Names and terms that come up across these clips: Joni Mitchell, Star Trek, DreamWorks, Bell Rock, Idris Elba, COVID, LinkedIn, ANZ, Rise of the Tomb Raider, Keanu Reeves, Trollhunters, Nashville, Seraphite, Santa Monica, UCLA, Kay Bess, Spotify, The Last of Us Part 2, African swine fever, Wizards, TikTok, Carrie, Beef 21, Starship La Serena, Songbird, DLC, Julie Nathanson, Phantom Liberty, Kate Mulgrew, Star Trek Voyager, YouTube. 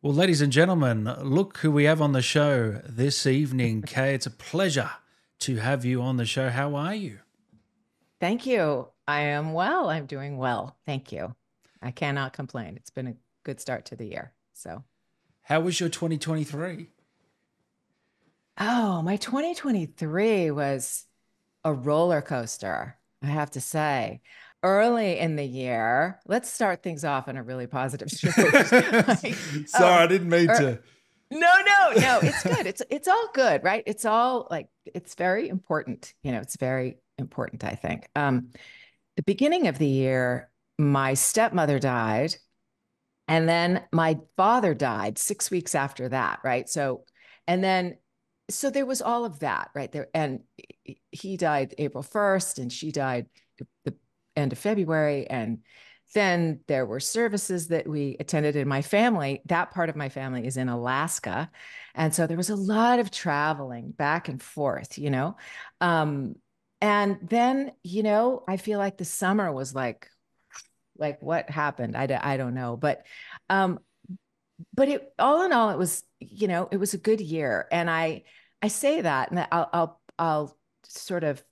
Well, ladies and gentlemen, look who we have on the show this evening. Kay, it's a pleasure to have you on the show. How are you? Thank you. I am well. I'm doing well. Thank you. I cannot complain. It's been a good start to the year. So, how was your 2023? Oh, my 2023 was a roller coaster, I have to say. Early in the year, let's start things off on a really positive note. Like, sorry, I didn't mean to. No, it's good. It's all good, right? It's all like, it's very important. You know, it's very important, I think. The beginning of the year, my stepmother died, and then my father died 6 weeks after that, right? So, and then, so there was all of that, right? There, and he died April 1st, and she died the end of February. And then there were services that we attended in my family. That part of my family is in Alaska. And so there was a lot of traveling back and forth, you know? And then, you know, I feel like the summer was like what happened? I don't know, but it, all in all, it was, you know, it was a good year. And I say that, and I'll sort of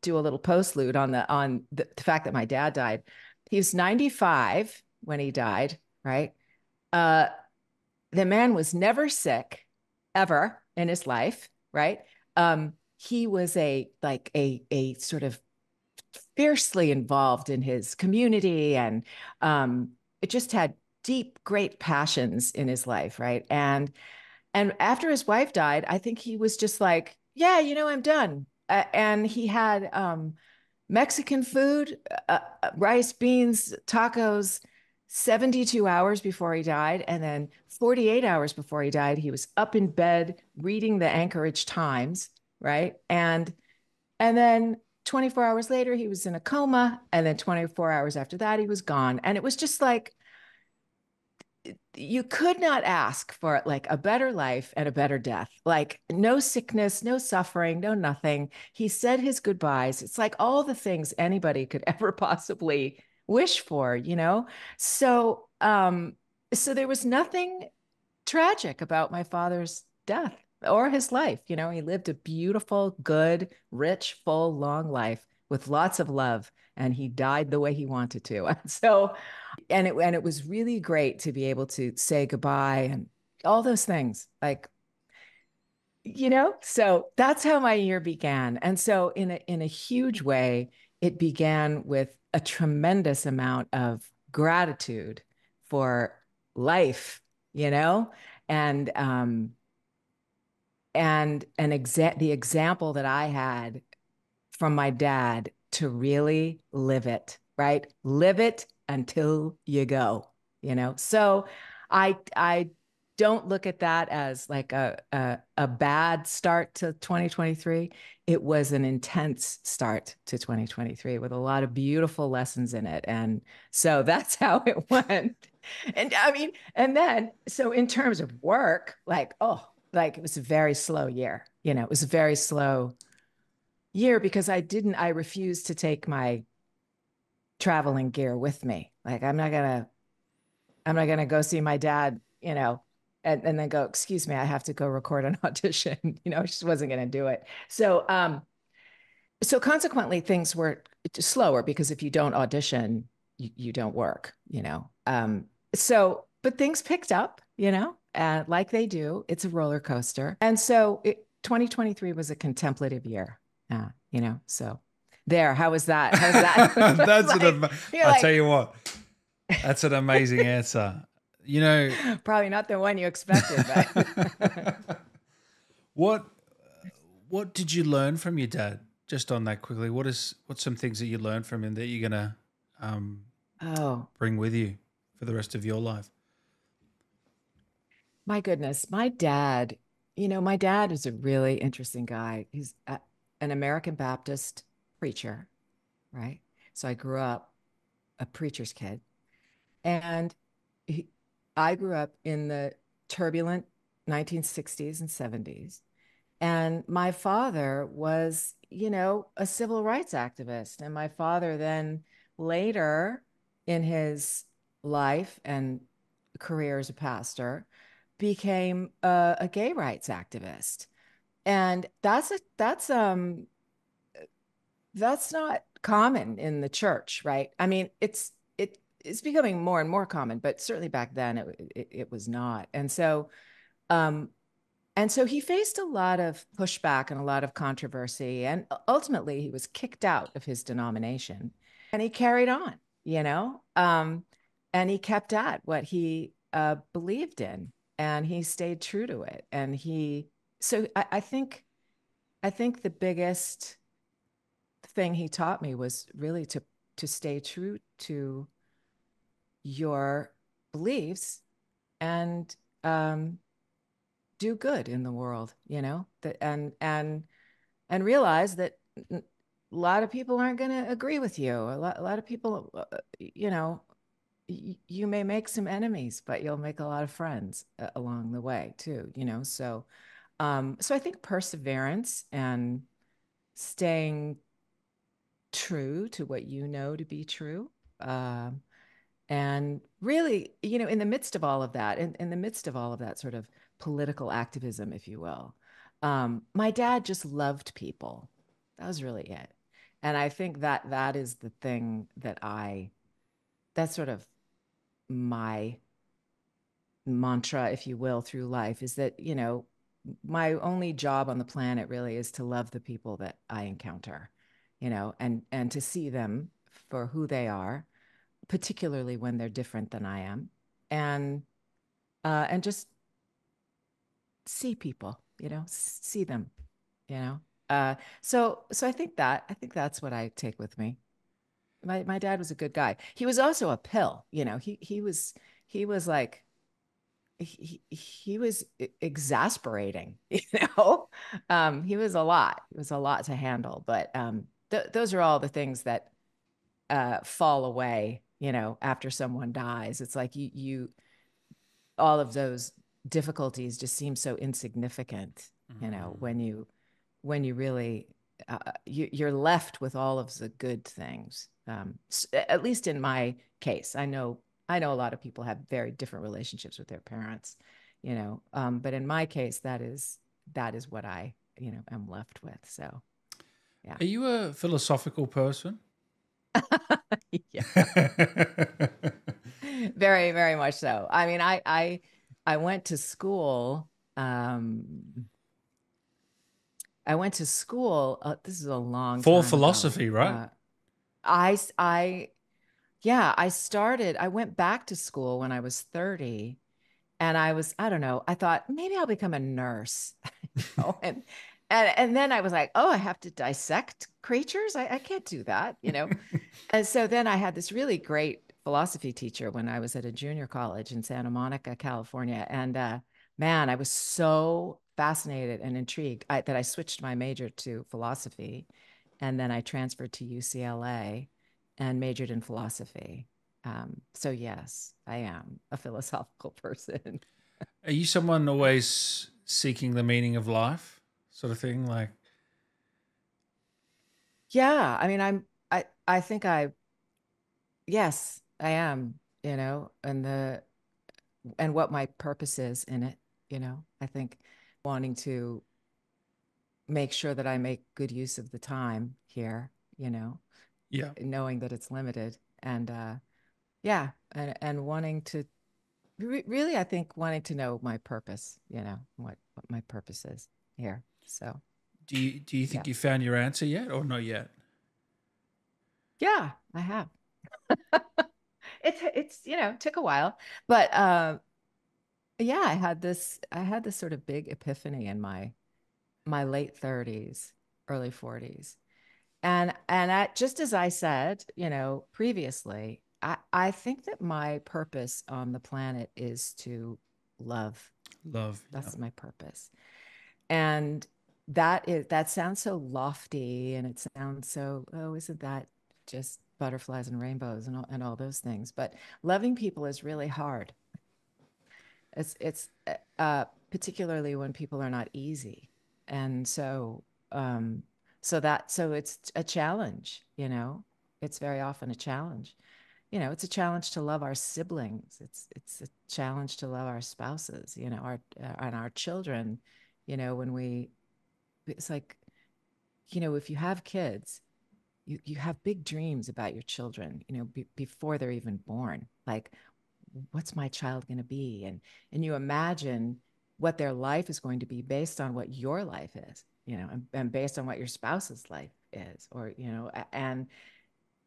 do a little postlude on the fact that my dad died. He was 95 when he died, right? The man was never sick ever in his life, right? He was a sort of fiercely involved in his community, and it just had deep, great passions in his life, right? And after his wife died, I think he was just like, yeah, you know, I'm done. And he had Mexican food, rice, beans, tacos, 72 hours before he died. And then 48 hours before he died, he was up in bed reading the Anchorage Times, right? And then 24 hours later, he was in a coma. And then 24 hours after that, he was gone. And it was just like, you could not ask for like a better life and a better death, like no sickness, no suffering, no nothing. He said his goodbyes. It's like all the things anybody could ever possibly wish for, you know? So, so there was nothing tragic about my father's death or his life. You know, he lived a beautiful, good, rich, full, long life with lots of love, and he died the way he wanted to. And so, and it was really great to be able to say goodbye and all those things, like, you know, so that's how my year began. And so in a huge way, it began with a tremendous amount of gratitude for life, you know, and the example that I had from my dad to really live it, right? Live it until you go, you know? So I don't look at that as like a bad start to 2023. It was an intense start to 2023 with a lot of beautiful lessons in it. And so that's how it went. And I mean, and then, so in terms of work, like it was a very slow year, you know, it was a very slow year because I refused to take my traveling gear with me. Like, I'm not gonna go see my dad, you know, and then go, excuse me, I have to go record an audition. You know, I just wasn't gonna do it. So, so consequently things were slower because if you don't audition, you don't work, you know? So, but things picked up, you know, like they do. It's a roller coaster. And so 2023 was a contemplative year. You know, so there, how was that? How's that? That's like, I'll tell you what, that's an amazing answer. You know, probably not the one you expected, but what did you learn from your dad? Just on that quickly, what's some things that you learned from him that you're gonna bring with you for the rest of your life? My goodness, my dad, you know, my dad is a really interesting guy. He's an American Baptist preacher, right? So I grew up a preacher's kid, and I grew up in the turbulent 1960s and 70s. And my father was, you know, a civil rights activist. And my father then later in his life and career as a pastor, became a gay rights activist. And that's not common in the church, right? I mean, it's becoming more and more common, but certainly back then it was not. And so he faced a lot of pushback and a lot of controversy, and ultimately he was kicked out of his denomination, and he carried on, and he kept at what he believed in, and he stayed true to it. And I think the biggest thing he taught me was really to stay true to your beliefs and do good in the world, and realize that a lot of people aren't going to agree with you. A lot of people, you may make some enemies, but you'll make a lot of friends along the way too, So I think perseverance and staying true to what you know to be true, and really, in the midst of all of that, in the midst of all of that sort of political activism, if you will, my dad just loved people. That was really it. And I think that is the thing that's sort of my mantra, if you will, through life, is that, my only job on the planet really is to love the people that I encounter, and to see them for who they are, particularly when they're different than I am, and just see people, see them, So I think that's what I take with me. My dad was a good guy. He was also a pill, he was like, he was exasperating, he was a lot to handle, but those are all the things that fall away, after someone dies. It's like you all of those difficulties just seem so insignificant, when you really, you're left with all of the good things. At least in my case, I know a lot of people have very different relationships with their parents, but in my case, that is what I, am left with. So, yeah. Are you a philosophical person? Yeah. Very, very much so. I mean, I went to school. This is a long time ago. For philosophy, right? I went back to school when I was 30, and I don't know, I thought maybe I'll become a nurse. And then I was like, oh, I have to dissect creatures. I can't do that, And so then I had this really great philosophy teacher when I was at a junior college in Santa Monica, California. And man, I was so fascinated and intrigued that I switched my major to philosophy. And then I transferred to UCLA and majored in philosophy. So yes, I am a philosophical person. Are you someone always seeking the meaning of life sort of thing? Like, yeah, I mean, yes, I am, and what my purpose is in it, I think wanting to make sure that I make good use of the time here, yeah, knowing that it's limited, and yeah, and wanting to really, I think wanting to know my purpose, what my purpose is here. So do you think, yeah, you found your answer yet or not yet? Yeah, I have. It's took a while, but yeah, I had this sort of big epiphany in my late 30s, early 40s, and just as I said, previously, I think that my purpose on the planet is to love. That's my purpose, and that sounds so lofty, and it sounds so, oh, isn't that just butterflies and rainbows and all those things, but loving people is really hard. It's particularly when people are not easy, and so it's a challenge. It's very often a challenge, you know, it's a challenge to love our siblings. It's a challenge to love our spouses, you know, our and our children, you know, when we, it's like, you know, if you have kids, you have big dreams about your children, you know, before they're even born. Like, what's my child going to be? And you imagine what their life is going to be based on what your life is, you know, and based on what your spouse's life is, or, you know,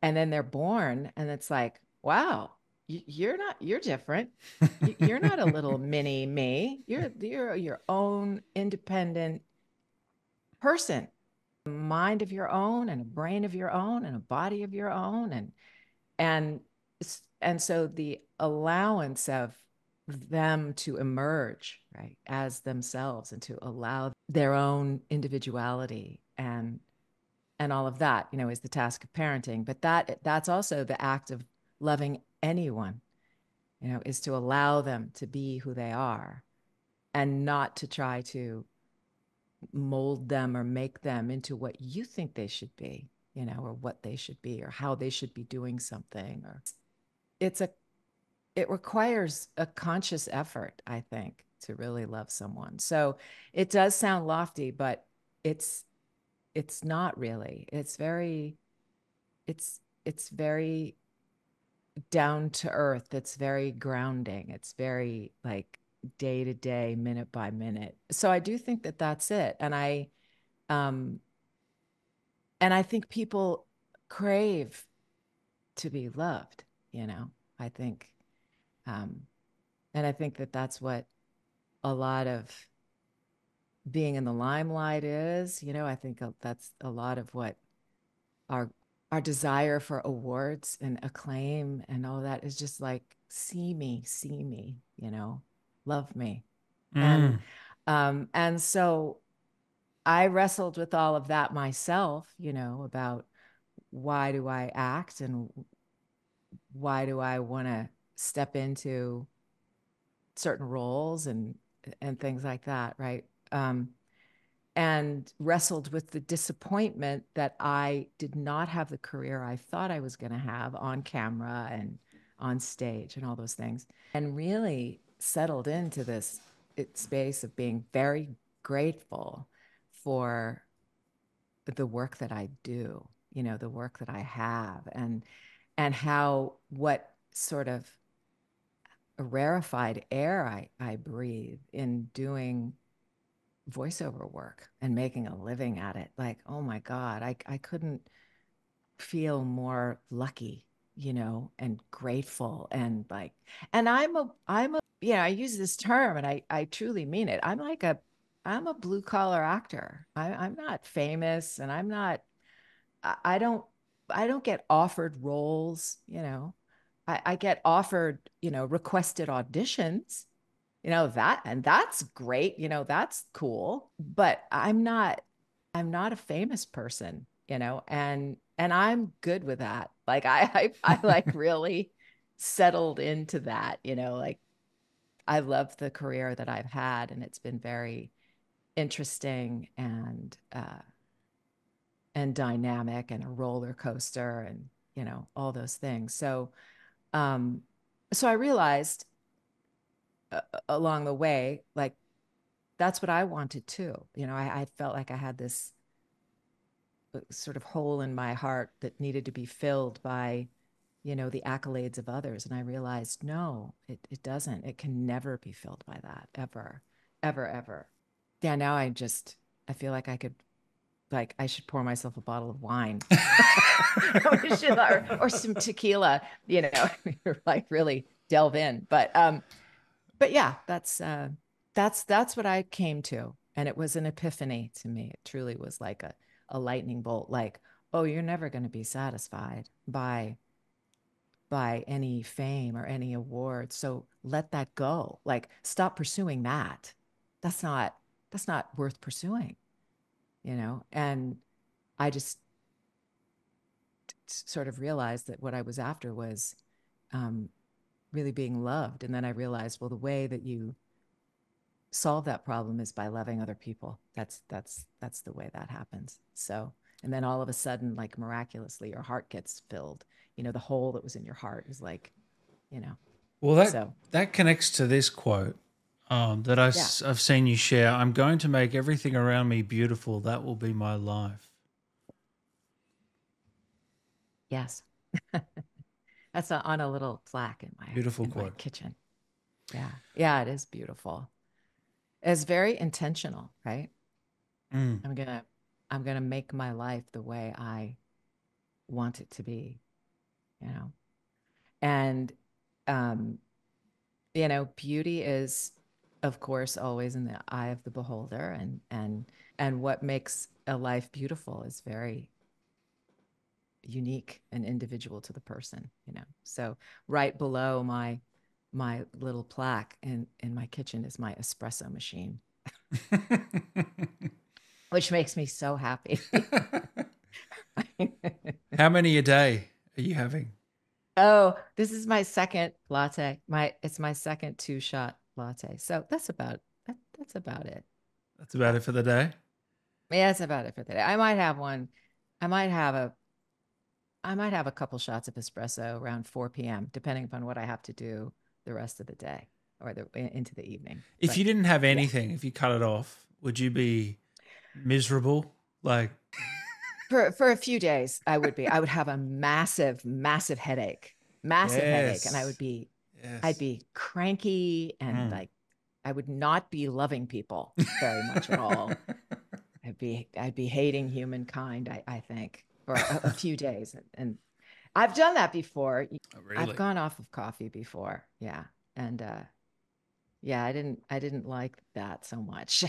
and then they're born and it's like, wow, you're different. You're not a little mini me. You're your own independent person, a mind of your own and a brain of your own and a body of your own. And so the allowance of them to emerge, right, as themselves and to allow their own individuality and all of that, you know, is the task of parenting. But that's also the act of loving anyone, you know, is to allow them to be who they are and not to try to mold them or make them into what you think they should be, you know, or what they should be or how they should be doing something. Or it requires a conscious effort, I think, to really love someone. So it does sound lofty, but it's not really. It's very down to earth. It's very grounding. It's very like day to day, minute by minute. So I do think that that's it. And I think people crave to be loved, you know, I think. And I think that that's what a lot of being in the limelight is, you know. I think that's a lot of what our desire for awards and acclaim and all that is, just like, see me, you know, love me. And so I wrestled with all of that myself, you know, about why do I act and why do I want to step into certain roles and things like that, right? And wrestled with the disappointment that I did not have the career I thought I was going to have on camera and on stage and all those things, and really settled into this space of being very grateful for the work that I do, you know, the work that I have, and how, what sort of a rarefied air I breathe in doing voiceover work and making a living at it. Like, oh my God, I couldn't feel more lucky, you know, and grateful. And like, and I'm a, you know, I use this term and I truly mean it. I'm a blue collar actor. I'm not famous, and I'm not, I don't get offered roles, you know. I get offered, you know, requested auditions, you know, that, and that's great. You know, that's cool, but I'm not a famous person, you know, and I'm good with that. Like I like really settled into that, you know, like I love the career that I've had, and it's been very interesting and dynamic and a roller coaster and, you know, all those things. So I realized along the way, like, that's what I wanted too. You know, I felt like I had this sort of hole in my heart that needed to be filled by, you know, the accolades of others. And I realized, no, it doesn't. It can never be filled by that, ever, ever, ever. Yeah, now I feel like I should pour myself a bottle of wine or some tequila, you know, like really delve in. But yeah, that's what I came to. And it was an epiphany to me. It truly was like a lightning bolt, like, oh, you're never going to be satisfied by any fame or any award. So let that go. Like, stop pursuing that. That's not worth pursuing. You know, and I just sort of realized that what I was after was really being loved. And then I realized, well, the way that you solve that problem is by loving other people. That's the way that happens. So And then all of a sudden, like miraculously, your heart gets filled. You know, the hole that was in your heart is like, you know. Well, that connects to this quote that I've seen you share. I'm going to make everything around me beautiful. That will be my life. Yes. That's on a little plaque in my, my kitchen. Yeah. Yeah, it is beautiful. It's very intentional, right? Mm. I'm gonna make my life the way I want it to be, you know. And you know, beauty is, of course, always in the eye of the beholder, and what makes a life beautiful is very unique and individual to the person, you know. So right below my little plaque in my kitchen is my espresso machine. Which makes me so happy. How many a day are you having? Oh, this is my second latte. It's my second 2-shot latte. So that's about it. That's about it for the day. Yeah, that's about it for the day. I might have one. I might have a couple shots of espresso around 4 p.m. depending upon what I have to do the rest of the day or into the evening. If you didn't have anything, if you cut it off, would you be miserable? Like for a few days I would have a massive headache, headache, and I would be I'd be cranky and like I would not be loving people very much at all. I'd be hating humankind, I think, for a few days, and I've done that before. Oh, really? I've gone off of coffee before, and yeah, I didn't like that so much.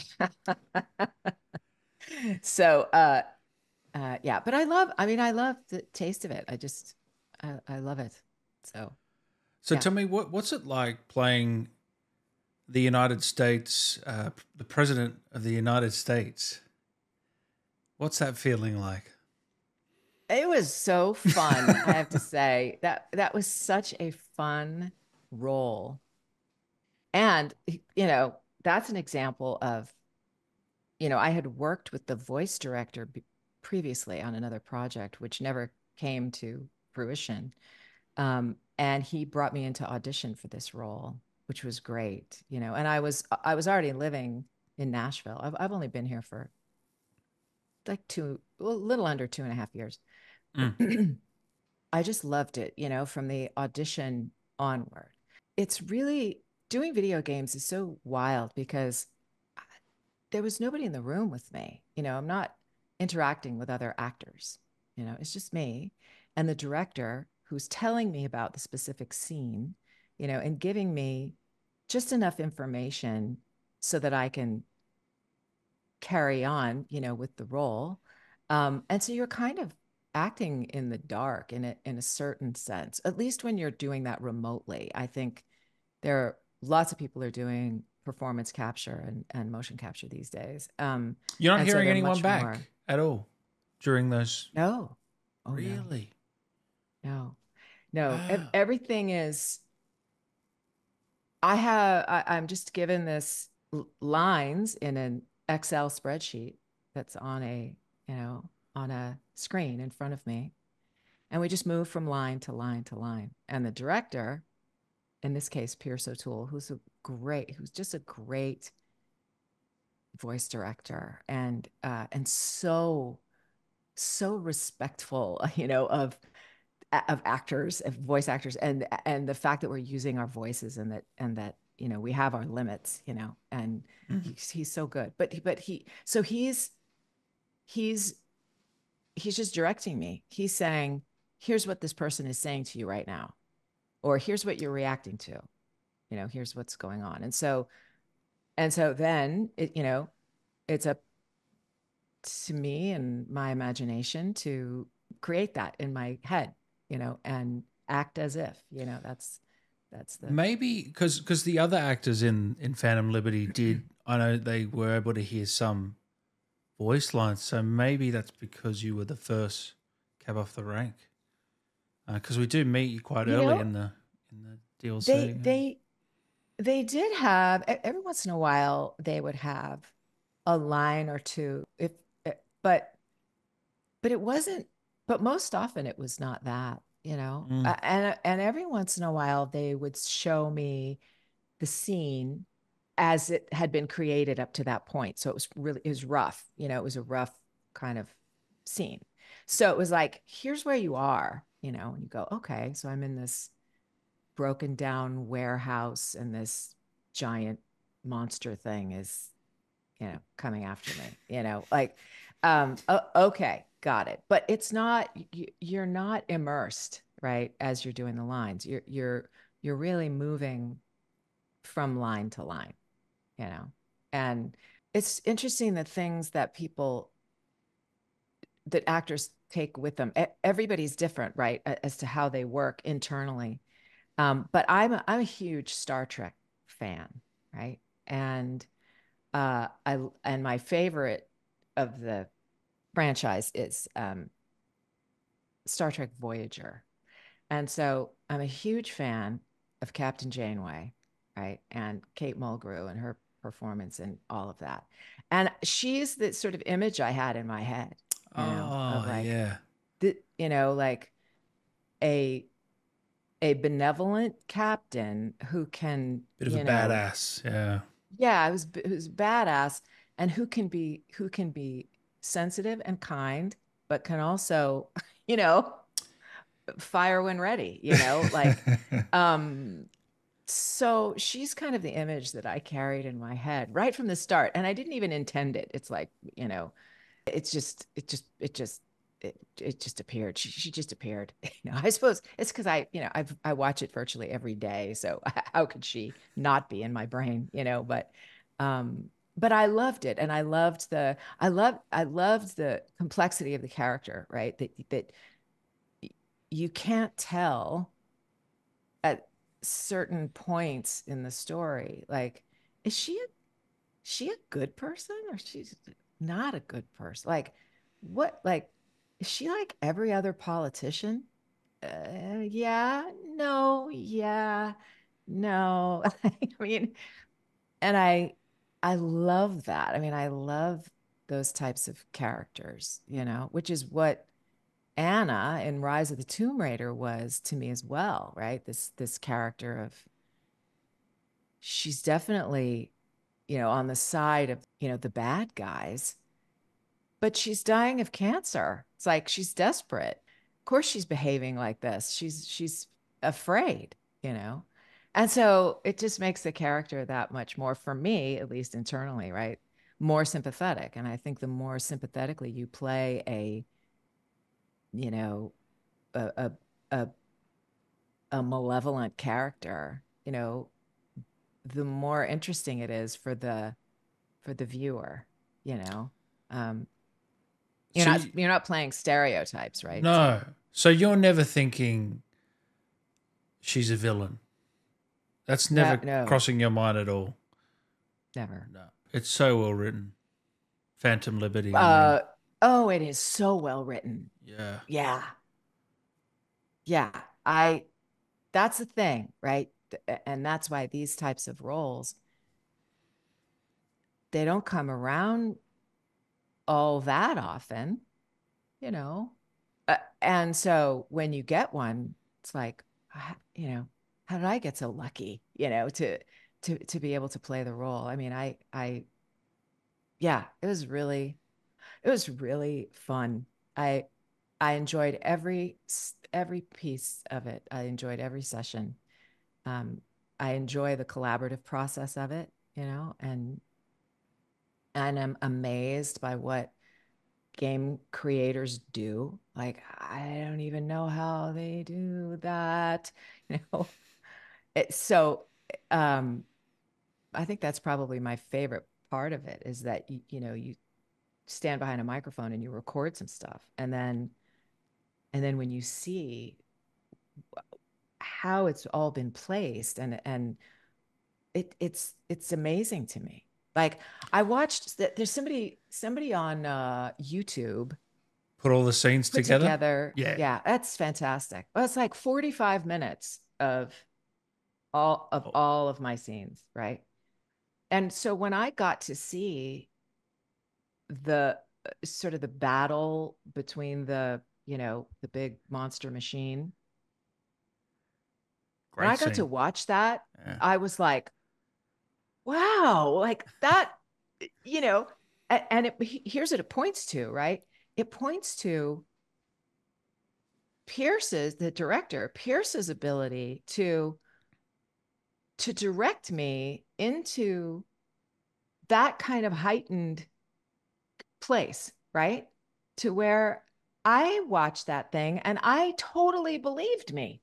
So, yeah, but I love the taste of it. I love it. So yeah. Tell me, what's it like playing the United States, the president of the United States? What's that feeling like? It was so fun. I have to say that was such a fun role. And, you know, that's an example of, you know, I had worked with the voice director previously on another project, which never came to fruition. And he brought me into audition for this role, which was great, you know, and I was already living in Nashville. I've ononly been here for like a little under 2.5 years. Mm. I just loved it, you know, from the audition onward. It's really, doing video games is so wild because there was nobody in the room with me. You know, I'm not interacting with other actors. You know, it's just me and the director who's telling me about the specific scene, you know, and giving me just enough information so that I can carry on, you know, with the role. And so you're kind of acting in the dark in a certain sense, at least when you're doing that remotely. I think there are lots of people are doing performance capture and motion capture these days. You're not hearing anyone back at all during those? No. Oh, really? No. No. No. Wow. Everything is, I'm just given this lines in an Excel spreadsheet that's on a screen in front of me. And we just move from line to line to line. And the director, in this case, Pierce O'Toole, who's just a great voice director, and so respectful, you know, of actors, of voice actors, and the fact that we're using our voices and that you know we have our limits, you know, and he's so good. But he's just directing me. He's saying, "Here's what this person is saying to you right now," or here's what you're reacting to, you know, here's what's going on. And so then, you know, it's up to me and my imagination to create that in my head, you know, and act as if, you know, that's the... Maybe because the other actors in Phantom Liberty did, I know they were able to hear some voice lines. So maybe that's because you were the first cab off the rank. Because we do meet you quite early in the DLC. They did have, every once in a while they would have a line or two, but But it wasn't, but most often it was not that, you know. Mm. And every once in a while they would show me the scene as it had been created up to that point. So it was rough, you know, it was a rough kind of scene. So it was like, here's where you are, you know, and you go, okay, so I'm in this broken down warehouse and this giant monster thing is, you know, coming after me, you know, like, okay, got it. But it's not, you're not immersed, right? As you're doing the lines, you're really moving from line to line, you know? And it's interesting, the things that actors take with them. Everybody's different, right? As to how they work internally. But I'm a huge Star Trek fan, right? And my favorite of the franchise is Star Trek Voyager. And so I'm a huge fan of Captain Janeway, right? And Kate Mulgrew and her performance and all of that. And she's the sort of image I had in my head. You know, you know, like a benevolent captain who can badass. Yeah, it was badass, and who can be sensitive and kind, but can also, you know, fire when ready, you know, like, so she's kind of the image that I carried in my head right from the start. And I didn't even intend it. It's like, you know, it just appeared. She just appeared. You know, I suppose it's because I watch it virtually every day. So how could she not be in my brain? You know, but I loved it, and I loved the complexity of the character. Right, that you can't tell at certain points in the story. Like, is she a good person, or she's not a good person? Like, what? Like, is she like every other politician? Yeah, no. I mean, and I love that. I mean, I love those types of characters, you know, which is what Anna in Rise of the Tomb Raider was to me as well, right? This character of, she's definitely, you know, on the side of, you know, the bad guys, but she's dying of cancer. It's like, she's desperate. Of course she's behaving like this. She's afraid, you know? And so it just makes the character that much more, for me, at least internally, right, more sympathetic. And I think the more sympathetically you play a malevolent character, you know, the more interesting it is for the viewer, you know? You're not playing stereotypes, right? No. So you're never thinking she's a villain. That's never crossing your mind at all. Never. No. It's so well written. Phantom Liberty. Oh, it is so well written. Yeah. Yeah. Yeah. That's the thing, right? And that's why these types of roles, they don't come around all that often, you know? And so when you get one, it's like, you know, how did I get so lucky, you know, to be able to play the role? I mean, it was really fun. I enjoyed every piece of it. I enjoyed every session. I enjoy the collaborative process of it, you know, and I'm amazed by what game creators do. Like, I don't even know how they do that, you know? So I think that's probably my favorite part of it, is that, you know, you stand behind a microphone and you record some stuff. And then when you see how it's all been placed, and it's amazing to me. Like, I watched that there's somebody on YouTube put all the scenes together. Yeah, that's fantastic. Well, it's like 45 minutes of all of my scenes, right? And so when I got to see the sort of the battle between the, you know, the big monster machine. Great when I got to watch that, yeah. I was like, wow, like that, you know, and it, here's what it points to, right? It points to Pierce's, the director, Pierce's ability to direct me into that kind of heightened place, right? To where I watched that thing and I totally believed me.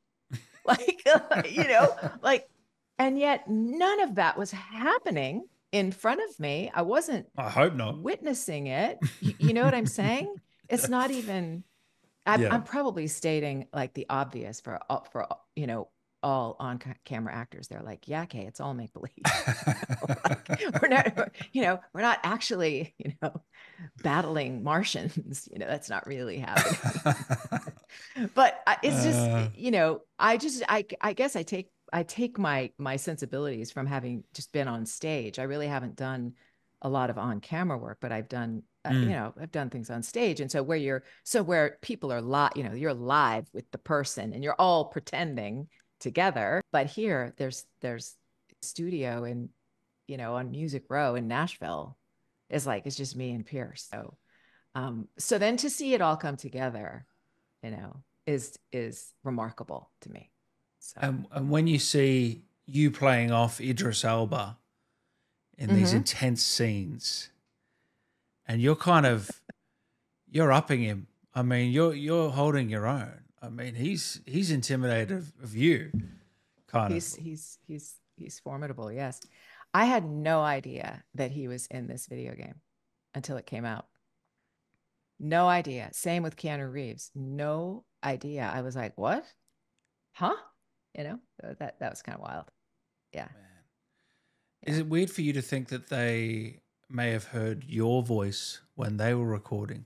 Like, you know, like, and yet none of that was happening in front of me. I wasn't, I hope not, witnessing it. You know what I'm saying? It's not even, I'm probably stating like the obvious for, you know, all on-camera actors. They're like, yeah, okay, it's all make-believe. Like, we're not, you know, we're not actually, you know, battling Martians. You know, that's not really happening. But it's just, you know, I guess I take my sensibilities from having just been on stage. I really haven't done a lot of on-camera work, but I've done, you know, I've done things on stage. And so where people are live, you know, you're live with the person and you're all pretending together. But here there's studio and, you know, on Music Row in Nashville is like, it's just me and Pierce. So, so then to see it all come together, you know, is remarkable to me. So. And when you see you playing off Idris Elba in these intense scenes and you're kind of, you're upping him. I mean, you're holding your own. I mean, he's intimidated of you, kind of. He's formidable. Yes, I had no idea that he was in this video game until it came out. No idea. Same with Keanu Reeves. No idea. I was like, what? Huh? You know, that was kind of wild. Yeah. Yeah. Is it weird for you to think that they may have heard your voice when they were recording?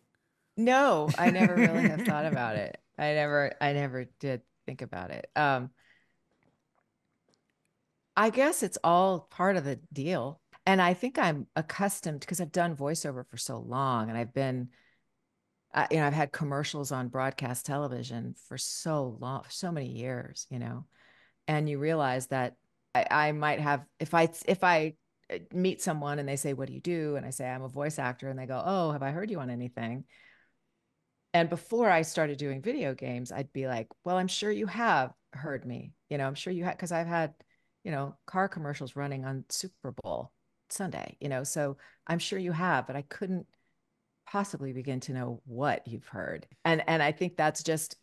No, I never really have thought about it. I never did think about it. I guess it's all part of the deal. And I think I'm accustomed because I've done voiceover for so long and I've been, you know, I've had commercials on broadcast television for so long, so many years, you know, and you realize that I might have, if I meet someone and they say, what do you do? And I say, I'm a voice actor. And they go, oh, have I heard you on anything? And before I started doing video games, I'd be like, well, I'm sure you have heard me. You know, I'm sure you have, because I've had, you know, car commercials running on Super Bowl Sunday, you know, so I'm sure you have, but I couldn't possibly begin to know what you've heard. And I think that's just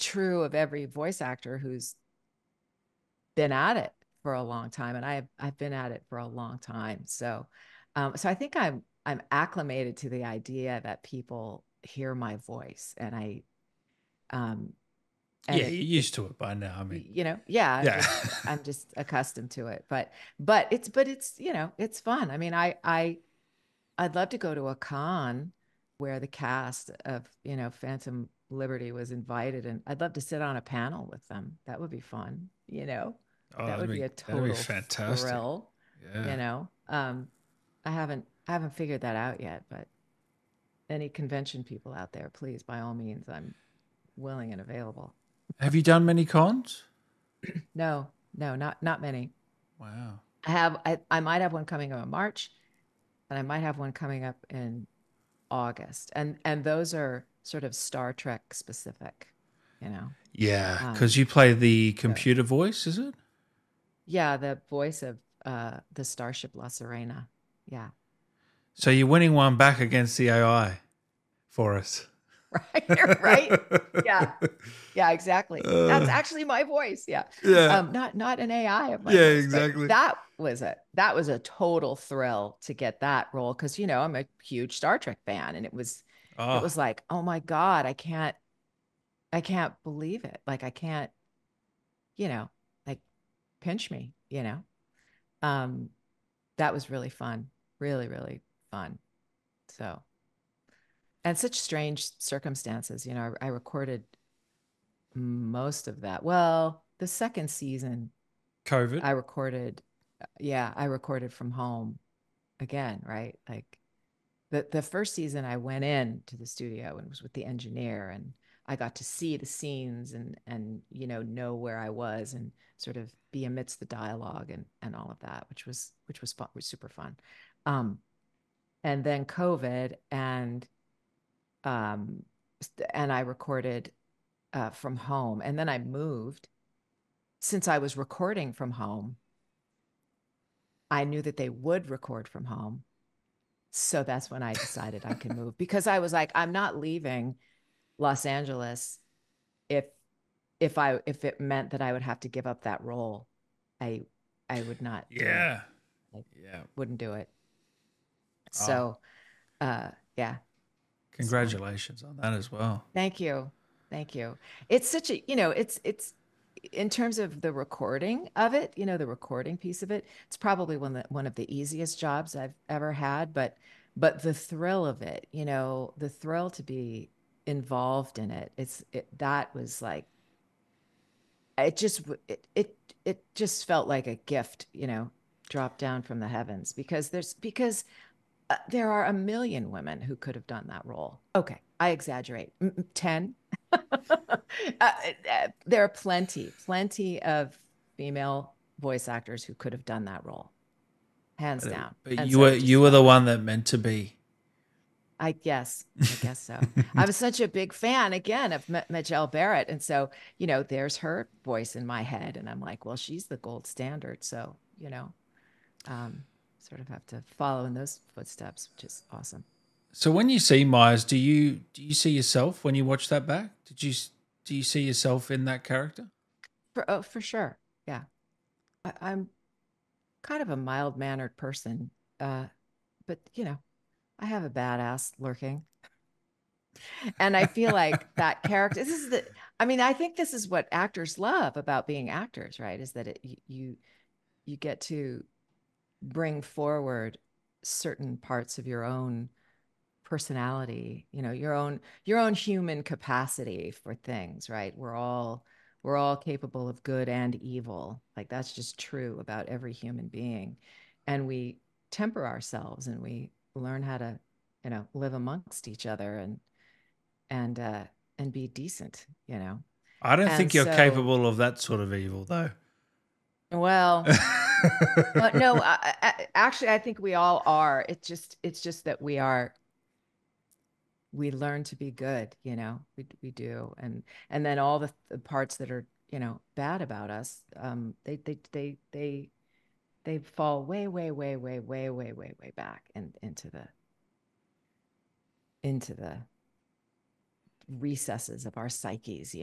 true of every voice actor who's been at it for a long time. And I've been at it for a long time. So, so I think I'm acclimated to the idea that people hear my voice, and I you're used to it by now. I mean, you know, yeah. I'm just accustomed to it, but it's you know, it's fun. I mean, I'd love to go to a con where the cast of, you know, Phantom Liberty was invited, and I'd love to sit on a panel with them. That would be fun, you know. Oh, that would be a total fantastic thrill. Yeah. You know, I haven't figured that out yet, but any convention people out there, please, by all means, I'm willing and available. Have you done many cons? No, not many. Wow. I might have one coming up in March, and I might have one coming up in August. And those are sort of Star Trek specific, you know? Yeah. Cause you play the computer voice, is it? Yeah. The voice of, the Starship La Serena. Yeah. So you're winning one back against the AI for us. Right. Yeah, exactly. That's actually my voice. Yeah. Not an AI of my voice, exactly. That was a total thrill to get that role, because, you know, I'm a huge Star Trek fan, and it was like, oh my God, I can't believe it. Like, I can't, you know, like, pinch me, you know. That was really fun. Really, really fun. So, and such strange circumstances, you know. I recorded most of that. Well, the second season, COVID, I recorded from home again, right? Like, the first season I went in to the studio and was with the engineer, and I got to see the scenes and you know where I was and sort of be amidst the dialogue and all of that, which was fun, was super fun. And then COVID, and I recorded from home, and then I moved. Since I was recording from home, I knew that they would record from home, so that's when I decided I could move, because I was like, I'm not leaving Los Angeles if it meant that I would have to give up that role. I would not. Yeah, wouldn't do it. So, yeah. Congratulations on that as well. Thank you. Thank you. It's such a, it's in terms of the recording of it, the recording piece of it, it's probably one of the easiest jobs I've ever had, but the thrill of it, the thrill to be involved in it, that was like, it just felt like a gift, dropped down from the heavens, because there are a million women who could have done that role. Okay, I exaggerate. 10. There are plenty of female voice actors who could have done that role, hands down. But you were the one that meant to be. I guess so. I was such a big fan, again, of Majel Barrett, and so there's her voice in my head, and I'm like, well, she's the gold standard, so sort of have to follow in those footsteps, which is awesome. So when you see Myers, do you see yourself when you watch that back? Do you see yourself in that character? For sure, yeah. I'm kind of a mild-mannered person, but I have a badass lurking, and I feel like that character. I think this is what actors love about being actors, right? Is that you get to bring forward certain parts of your own personality, your own human capacity for things, right? We're all capable of good and evil. Like, that's just true about every human being. And we temper ourselves, and we learn how to, live amongst each other and be decent, I don't think you're capable of that sort of evil, though. Well, but no, actually, I think we all are. It's just that we learn to be good, we do. And then all the parts that are, bad about us, they fall way, way, way, way, way, way, way, way back and into the recesses of our psyches,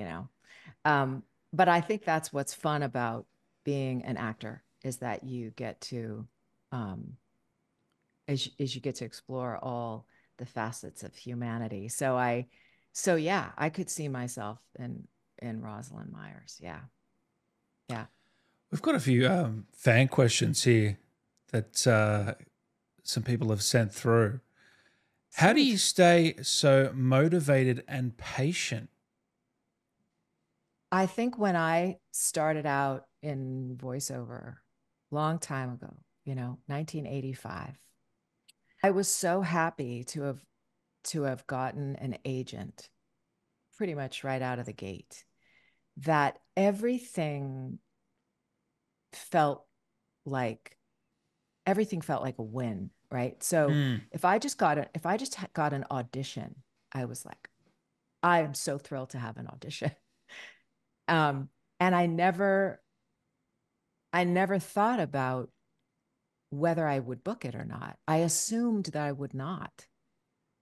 But I think that's what's fun about being an actor, is that you get to, you get to explore all the facets of humanity. So yeah, I could see myself in Rosalind Myers. Yeah. We've got a few fan questions here that some people have sent through. How do you stay so motivated and patient? I think when I started out in voiceover, long time ago, 1985, I was so happy to have gotten an agent pretty much right out of the gate, that everything felt like a win, right? So if I just got an audition, I was like, I am so thrilled to have an audition. And I never thought about whether I would book it or not. I assumed that I would not.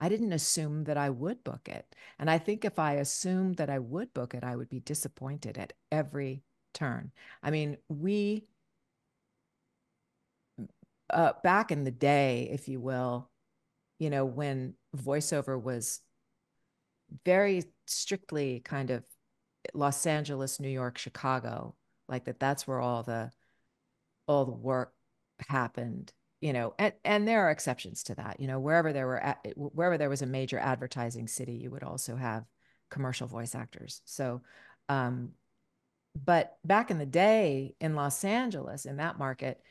I didn't assume that I would book it. And I think if I assumed that I would book it, I would be disappointed at every turn. I mean, we, back in the day, if you will, when voiceover was very strictly kind of Los Angeles, New York, Chicago, like that's where all the work happened, and there are exceptions to that, wherever there was a major advertising city, you would also have commercial voice actors. So, but back in the day in Los Angeles, in that market,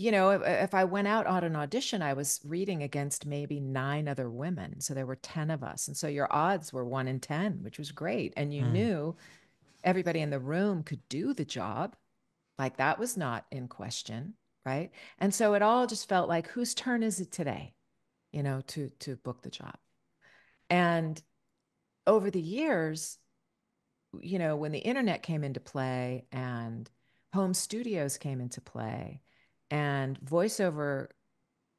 you know, if I went out on an audition, I was reading against maybe 9 other women. So there were 10 of us. And so your odds were 1 in 10, which was great. And you knew everybody in the room could do the job. Like that was not in question, right? And so it all just felt like, whose turn is it today, you know, to book the job? And over the years, you know, when the internet came into play and home studios came into play and voiceover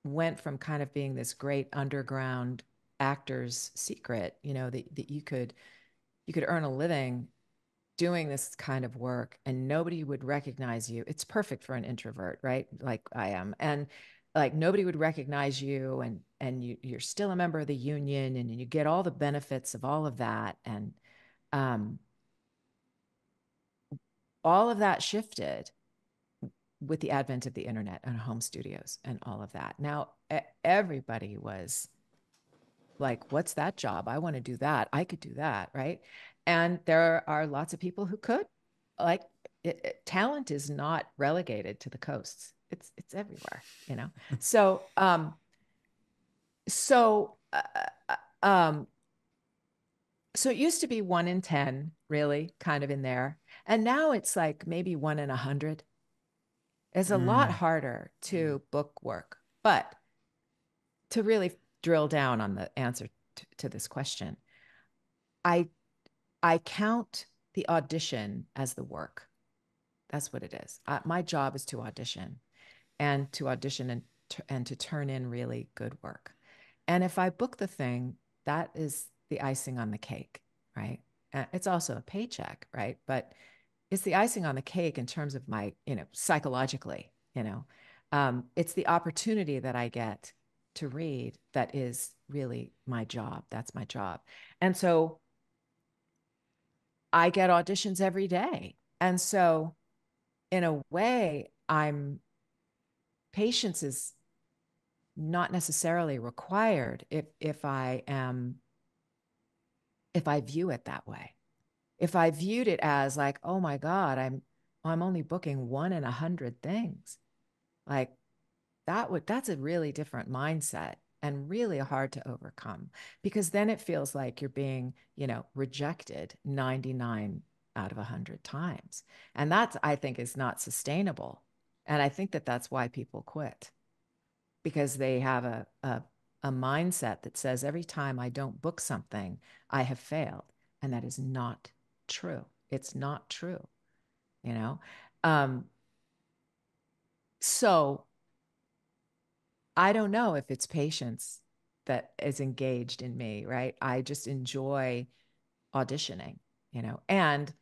went from kind of being this great underground actor's secret, you know, that you could earn a living doing this kind of work and nobody would recognize you. It's perfect for an introvert, right? Like I am. And like nobody would recognize you and you're still a member of the union and you get all the benefits of all of that. And all of that shifted with the advent of the internet and home studios and all of that. Now, everybody was like, what's that job? I want to do that. I could do that, right? And there are lots of people who could. Like, talent is not relegated to the coasts. It's everywhere, you know? So it used to be 1 in 10, really, kind of in there. And now it's like maybe 1 in 100. It's a lot harder to book work. But to really drill down on the answer to this question, I count the audition as the work. That's what it is. My job is to audition and to turn in really good work. And if I book the thing, that is the icing on the cake, right? It's also a paycheck, right? But it's the icing on the cake in terms of my, you know, psychologically, you know, it's the opportunity that I get to read that is really my job. That's my job. And so I get auditions every day. And so in a way, patience is not necessarily required if I view it that way. If I viewed it as like, oh my God, I'm only booking 1 in 100 things. Like that's a really different mindset and really hard to overcome, because then it feels like you're being, you know, rejected 99 out of 100 times. And that's, I think, is not sustainable. And I think that that's why people quit, because they have a mindset that says every time I don't book something, I have failed. And that is not true. It's not true, you know? So I don't know if it's patience that is engaged in me, right? I just enjoy auditioning, you know, and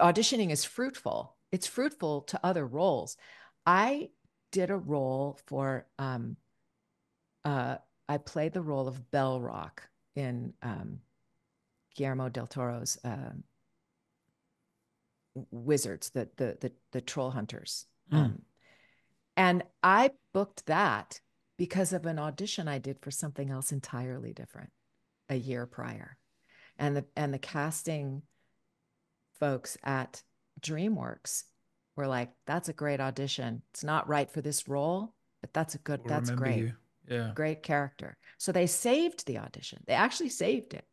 auditioning is fruitful. It's fruitful to other roles. I did a role for, I played the role of Bell Rock in Guillermo del Toro's Wizards, the Trollhunters. And I booked that because of an audition I did for something else entirely different a year prior. And the casting folks at DreamWorks were like, that's a great audition. It's not right for this role, but that's great. Yeah. Great character. So they saved the audition. They actually saved it.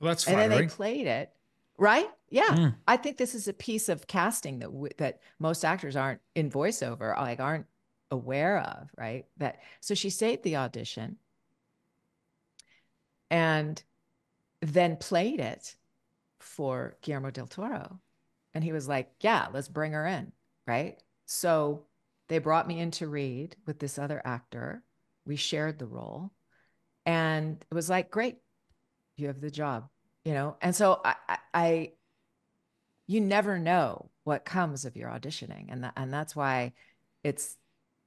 Well, that's flattering. And then they played it, right? Yeah. I think this is a piece of casting that most actors aren't in voiceover, like aren't aware of, right? So she saved the audition and then played it for Guillermo del Toro. And he was like, yeah, let's bring her in, right? So they brought me in to read with this other actor. We shared the role and it was like, great, you have the job, you know? And so you never know what comes of your auditioning. And that's why it's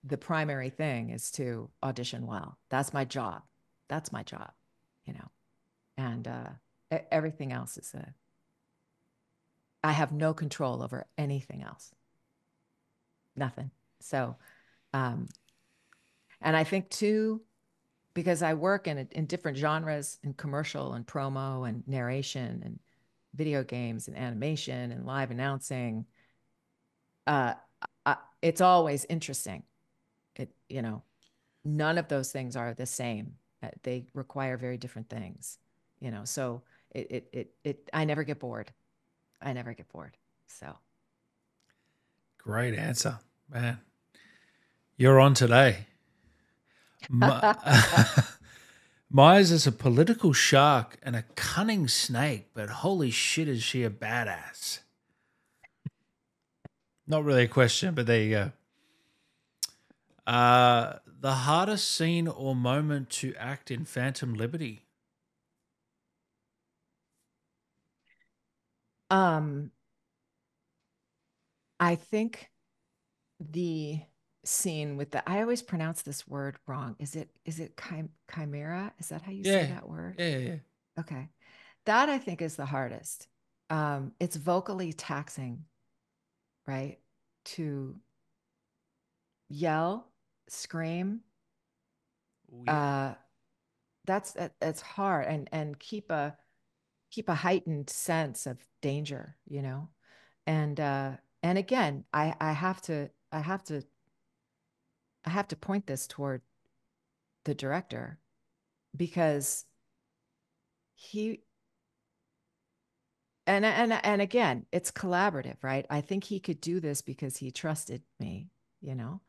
the primary thing is to audition well. That's my job. That's my job, you know? And everything else is I have no control over anything else. Nothing. So, and I think too, because I work in different genres, in commercial and promo and narration and video games and animation and live announcing, it's always interesting. You know, none of those things are the same. They require very different things, you know, so I never get bored. I never get bored. So. Great answer, man. You're on today. Myers is a political shark and a cunning snake, but holy shit, is she a badass. Not really a question, but there you go. The hardest scene or moment to act in Phantom Liberty? I think the scene with the, I always pronounce this word wrong. Is it chimera? Is that how you say that word? Yeah. Okay. That I think is the hardest. It's vocally taxing, right? To yell, scream. Ooh, yeah. That's hard, and keep a heightened sense of danger, you know? And again, I have to point this toward the director, because and again, it's collaborative, right? I think he could do this because he trusted me, you know?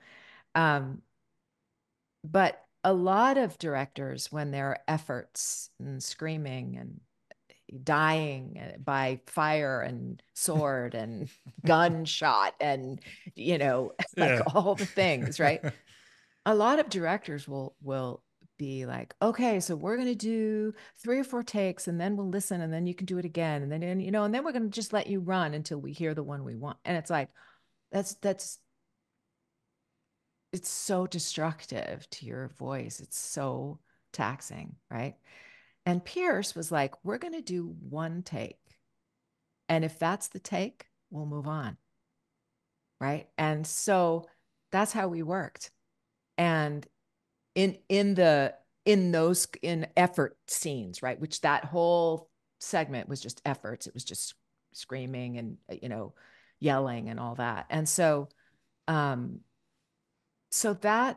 But a lot of directors, when there are efforts and screaming and dying by fire and sword and gunshot and, you know, like all the things, right? A lot of directors will be like, okay, so we're going to do 3 or 4 takes, and then we'll listen, and then you can do it again. And then, you know, and then we're going to just let you run until we hear the one we want. And it's like, it's so destructive to your voice. It's so taxing, right? And Pierce was like, we're going to do 1 take. And if that's the take, we'll move on. Right. And so that's how we worked. And in those effort scenes, right, which that whole segment was just efforts. It was just screaming and, you know, yelling and all that. And so, that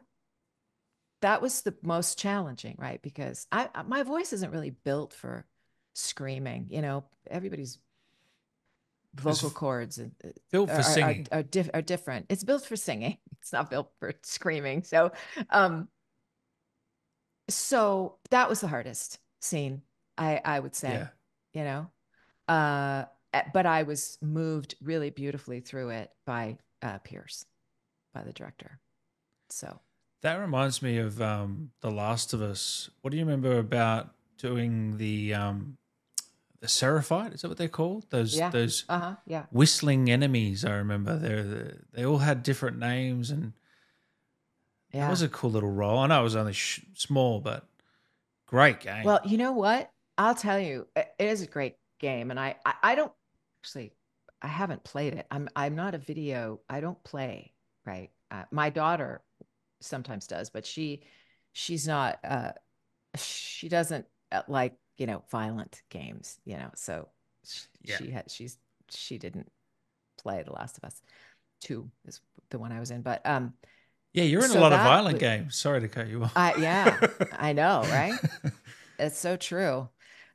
was the most challenging, right? Because my voice isn't really built for screaming. You know, everybody's vocal cords are different. It's built for singing. It's not built for screaming. So, so that was the hardest scene, I would say. Yeah. You know, but I was moved really beautifully through it by Pierce, by the director. So. That reminds me of The Last of Us. What do you remember about doing the Seraphite? Is that what they're called? Those whistling enemies. I remember they all had different names, and that was a cool little role. I know it was only small, but great game. Well, you know what? I'll tell you, it is a great game, and I don't actually, I haven't played it. I'm not a video. I don't play. Right, my daughter sometimes does, but she's not, she doesn't like, you know, violent games, you know, so she didn't play The Last of Us 2 is the one I was in, but you're in a lot of violent games. Sorry to cut you off. I know, right? It's so true.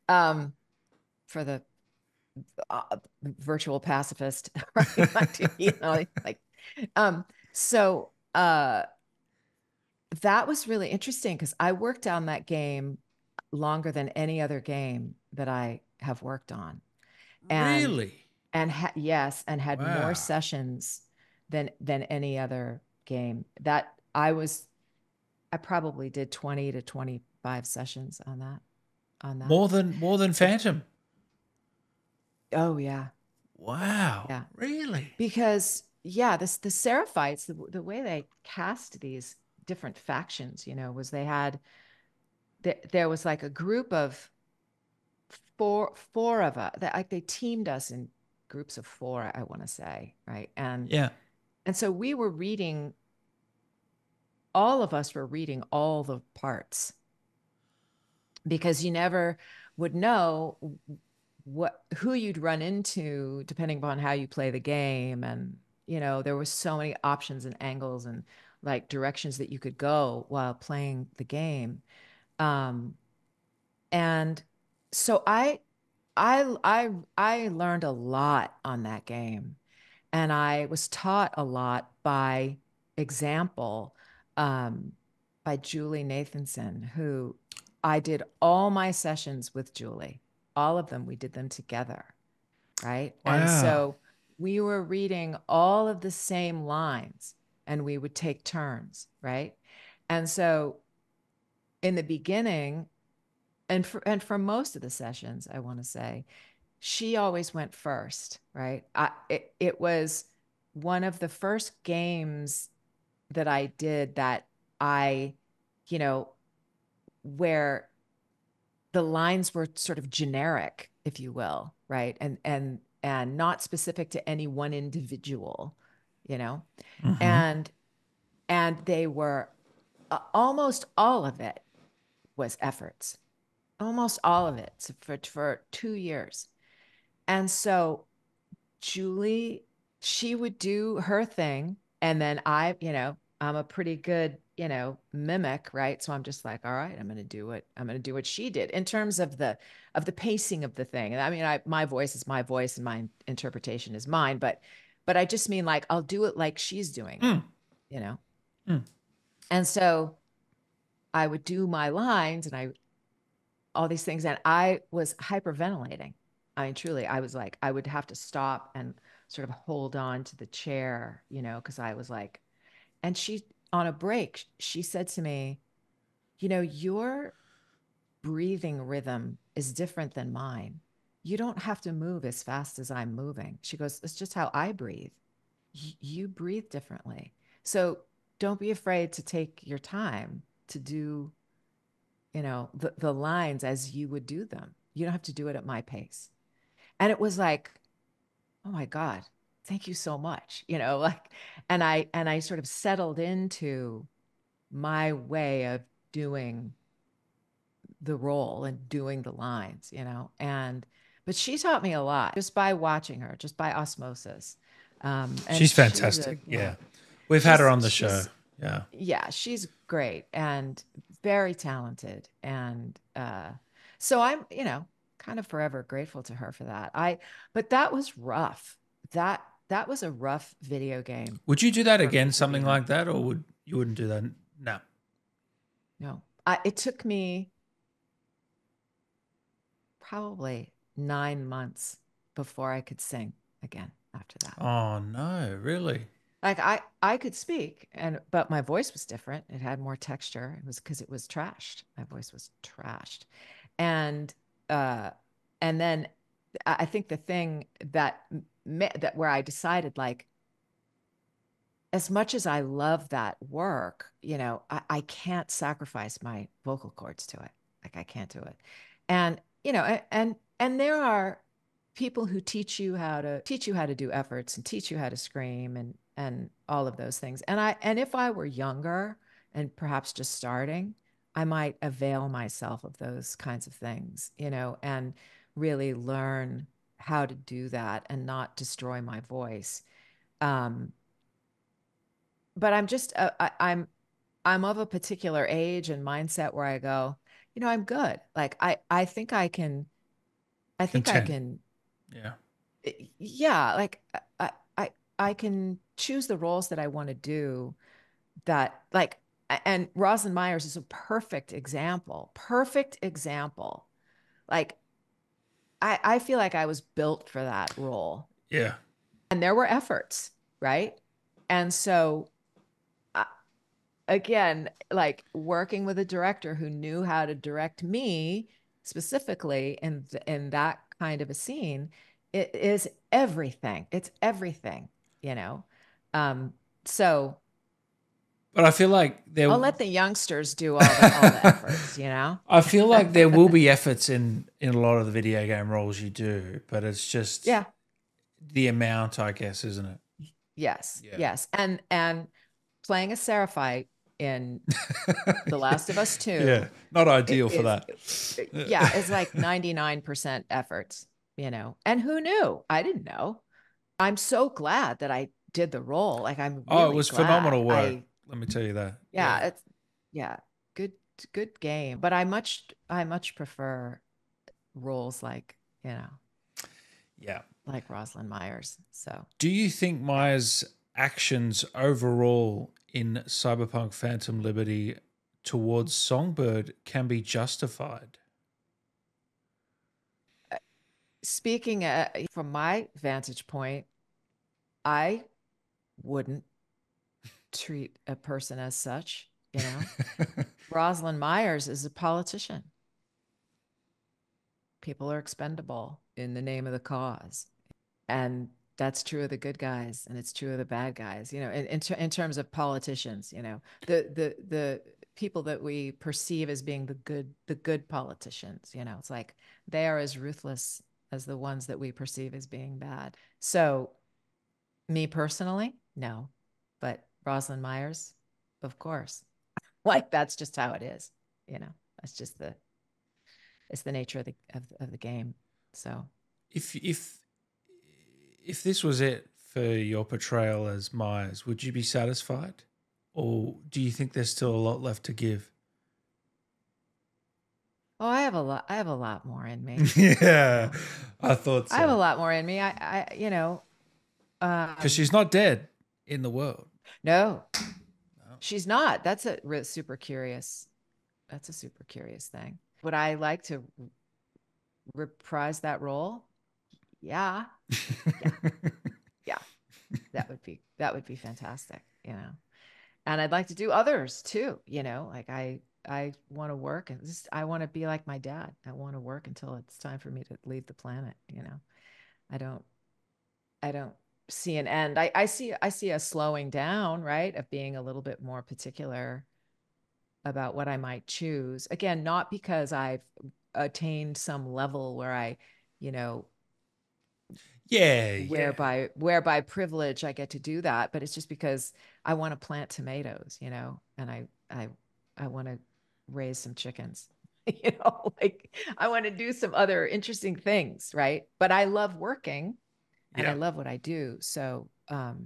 For the virtual pacifist, right? You know, like, that was really interesting, because I worked on that game longer than any other game that I have worked on. And, really? And had more sessions than any other game. That I probably did 20 to 25 sessions on that. More than Phantom. Oh yeah. Wow. Yeah. Really? Because the Seraphites, the way they cast these different factions, you know, was they had, there was like a group of four of us, that like they teamed us in groups of 4, I want to say, right? And and so we were reading, all of us were reading all the parts, because you never would know who you'd run into depending upon how you play the game and You know, there were so many options and angles and like directions that you could go while playing the game. And so I learned a lot on that game, and I was taught a lot by example, by Julie Nathanson, who I did all my sessions with Julie, all of them. We did them together. Right. Wow. And so we were reading all of the same lines and we would take turns. Right. And so in the beginning, and for most of the sessions, I want to say, she always went first, right? It was one of the first games that I did that I, you know, where the lines were sort of generic, if you will, right? And not specific to any one individual, you know? Mm-hmm. And they were, almost all of it was efforts. Almost all of it for 2 years. And so Julie, she would do her thing. And then I, you know, I'm a pretty good, you know, mimic, right? So I'm just like, all right, I'm going to do what she did in terms of the pacing of the thing. And I mean, my voice is my voice and my interpretation is mine, but I just mean like, I'll do it like she's doing, you know? Mm. And so I would do my lines and all these things. And I was hyperventilating. I mean, truly, I was like, I would have to stop and sort of hold on to the chair, you know, because I was like, and she, on a break, she said to me, you know, your breathing rhythm is different than mine. You don't have to move as fast as I'm moving. She goes, it's just how I breathe. You breathe differently. So don't be afraid to take your time to do, you know, the lines as you would do them. You don't have to do it at my pace. And it was like, oh my God, thank you so much. You know, like, and I sort of settled into my way of doing the role and doing the lines, you know, but she taught me a lot just by watching her, just by osmosis. And she's fantastic. Yeah. We've had her on the show. Yeah. Yeah. She's great and very talented. And, so I'm, you know, kind of forever grateful to her for that. But that was rough. That was a rough video game. Would you do that again, something like that, or wouldn't do that? No. No. It took me probably 9 months before I could sing again after that. Oh no, really? Like I could speak, but my voice was different. It had more texture. It was because it was trashed. My voice was trashed. And then I think the thing that where I decided, like, as much as I love that work, you know, I can't sacrifice my vocal cords to it. Like I can't do it. And, you know, and there are people who teach you how to do efforts and teach you how to scream and all of those things. And if I were younger and perhaps just starting, I might avail myself of those kinds of things, you know, and really learn how to do that and not destroy my voice. But I'm just, I'm of a particular age and mindset where I go, you know, I'm good. Like, I think I can, I think Content. I can. Yeah. Yeah. Like I can choose the roles that I want to do that, like, and Rosalind Myers is a perfect example. Like, I feel like I was built for that role. Yeah. And there were efforts, right? And so, again, like working with a director who knew how to direct me specifically in that kind of a scene, it is everything. It's everything, you know? So... But I feel like I'll let the youngsters do all the efforts, you know? I feel like there will be efforts in a lot of the video game roles you do, but it's just the amount, I guess, isn't it? Yes, yes. And playing a Seraphite in The Last of Us 2. Yeah, not ideal for that. Yeah, it's like 99% efforts, you know? And who knew? I didn't know. I'm so glad that I did the role. Like, I'm really oh, it was glad. Phenomenal work. Let me tell you that. Yeah, yeah. It's yeah, good game. But I much prefer roles like, you know, yeah, like Rosalind Myers. So, do you think Myers' actions overall in Cyberpunk Phantom Liberty towards Songbird can be justified? Speaking from my vantage point, I wouldn't treat a person as such, you know. Rosalind Myers is a politician. People are expendable in the name of the cause, and that's true of the good guys and it's true of the bad guys, you know, in terms of politicians, you know, the people that we perceive as being the good politicians, you know. It's like they are as ruthless as the ones that we perceive as being bad. So me personally, no, but Rosalind Myers, of course. Like, that's just how it is, you know. That's just it's the nature of the game. So if this was it for your portrayal as Myers, would you be satisfied, or do you think there's still a lot left to give? Oh, I have a lot more in me. Yeah, I thought so. I have a lot more in me. I you know, because she's not dead in the world. No, she's not. That's a super curious. That's a super curious thing. Would I like to reprise that role? Yeah. Yeah. That would be fantastic, you know. And I'd like to do others too, you know. Like I want to work, and just I want to be like my dad. I want to work until it's time for me to leave the planet, you know. I don't see an end. I see a slowing down, right, of being a little bit more particular about what I might choose. Again, not because I've attained some level where I, you know, whereby privilege I get to do that, but it's just because I want to plant tomatoes, you know, and I want to raise some chickens, you know, like I want to do some other interesting things, right? But I love working, and I love what I do, so so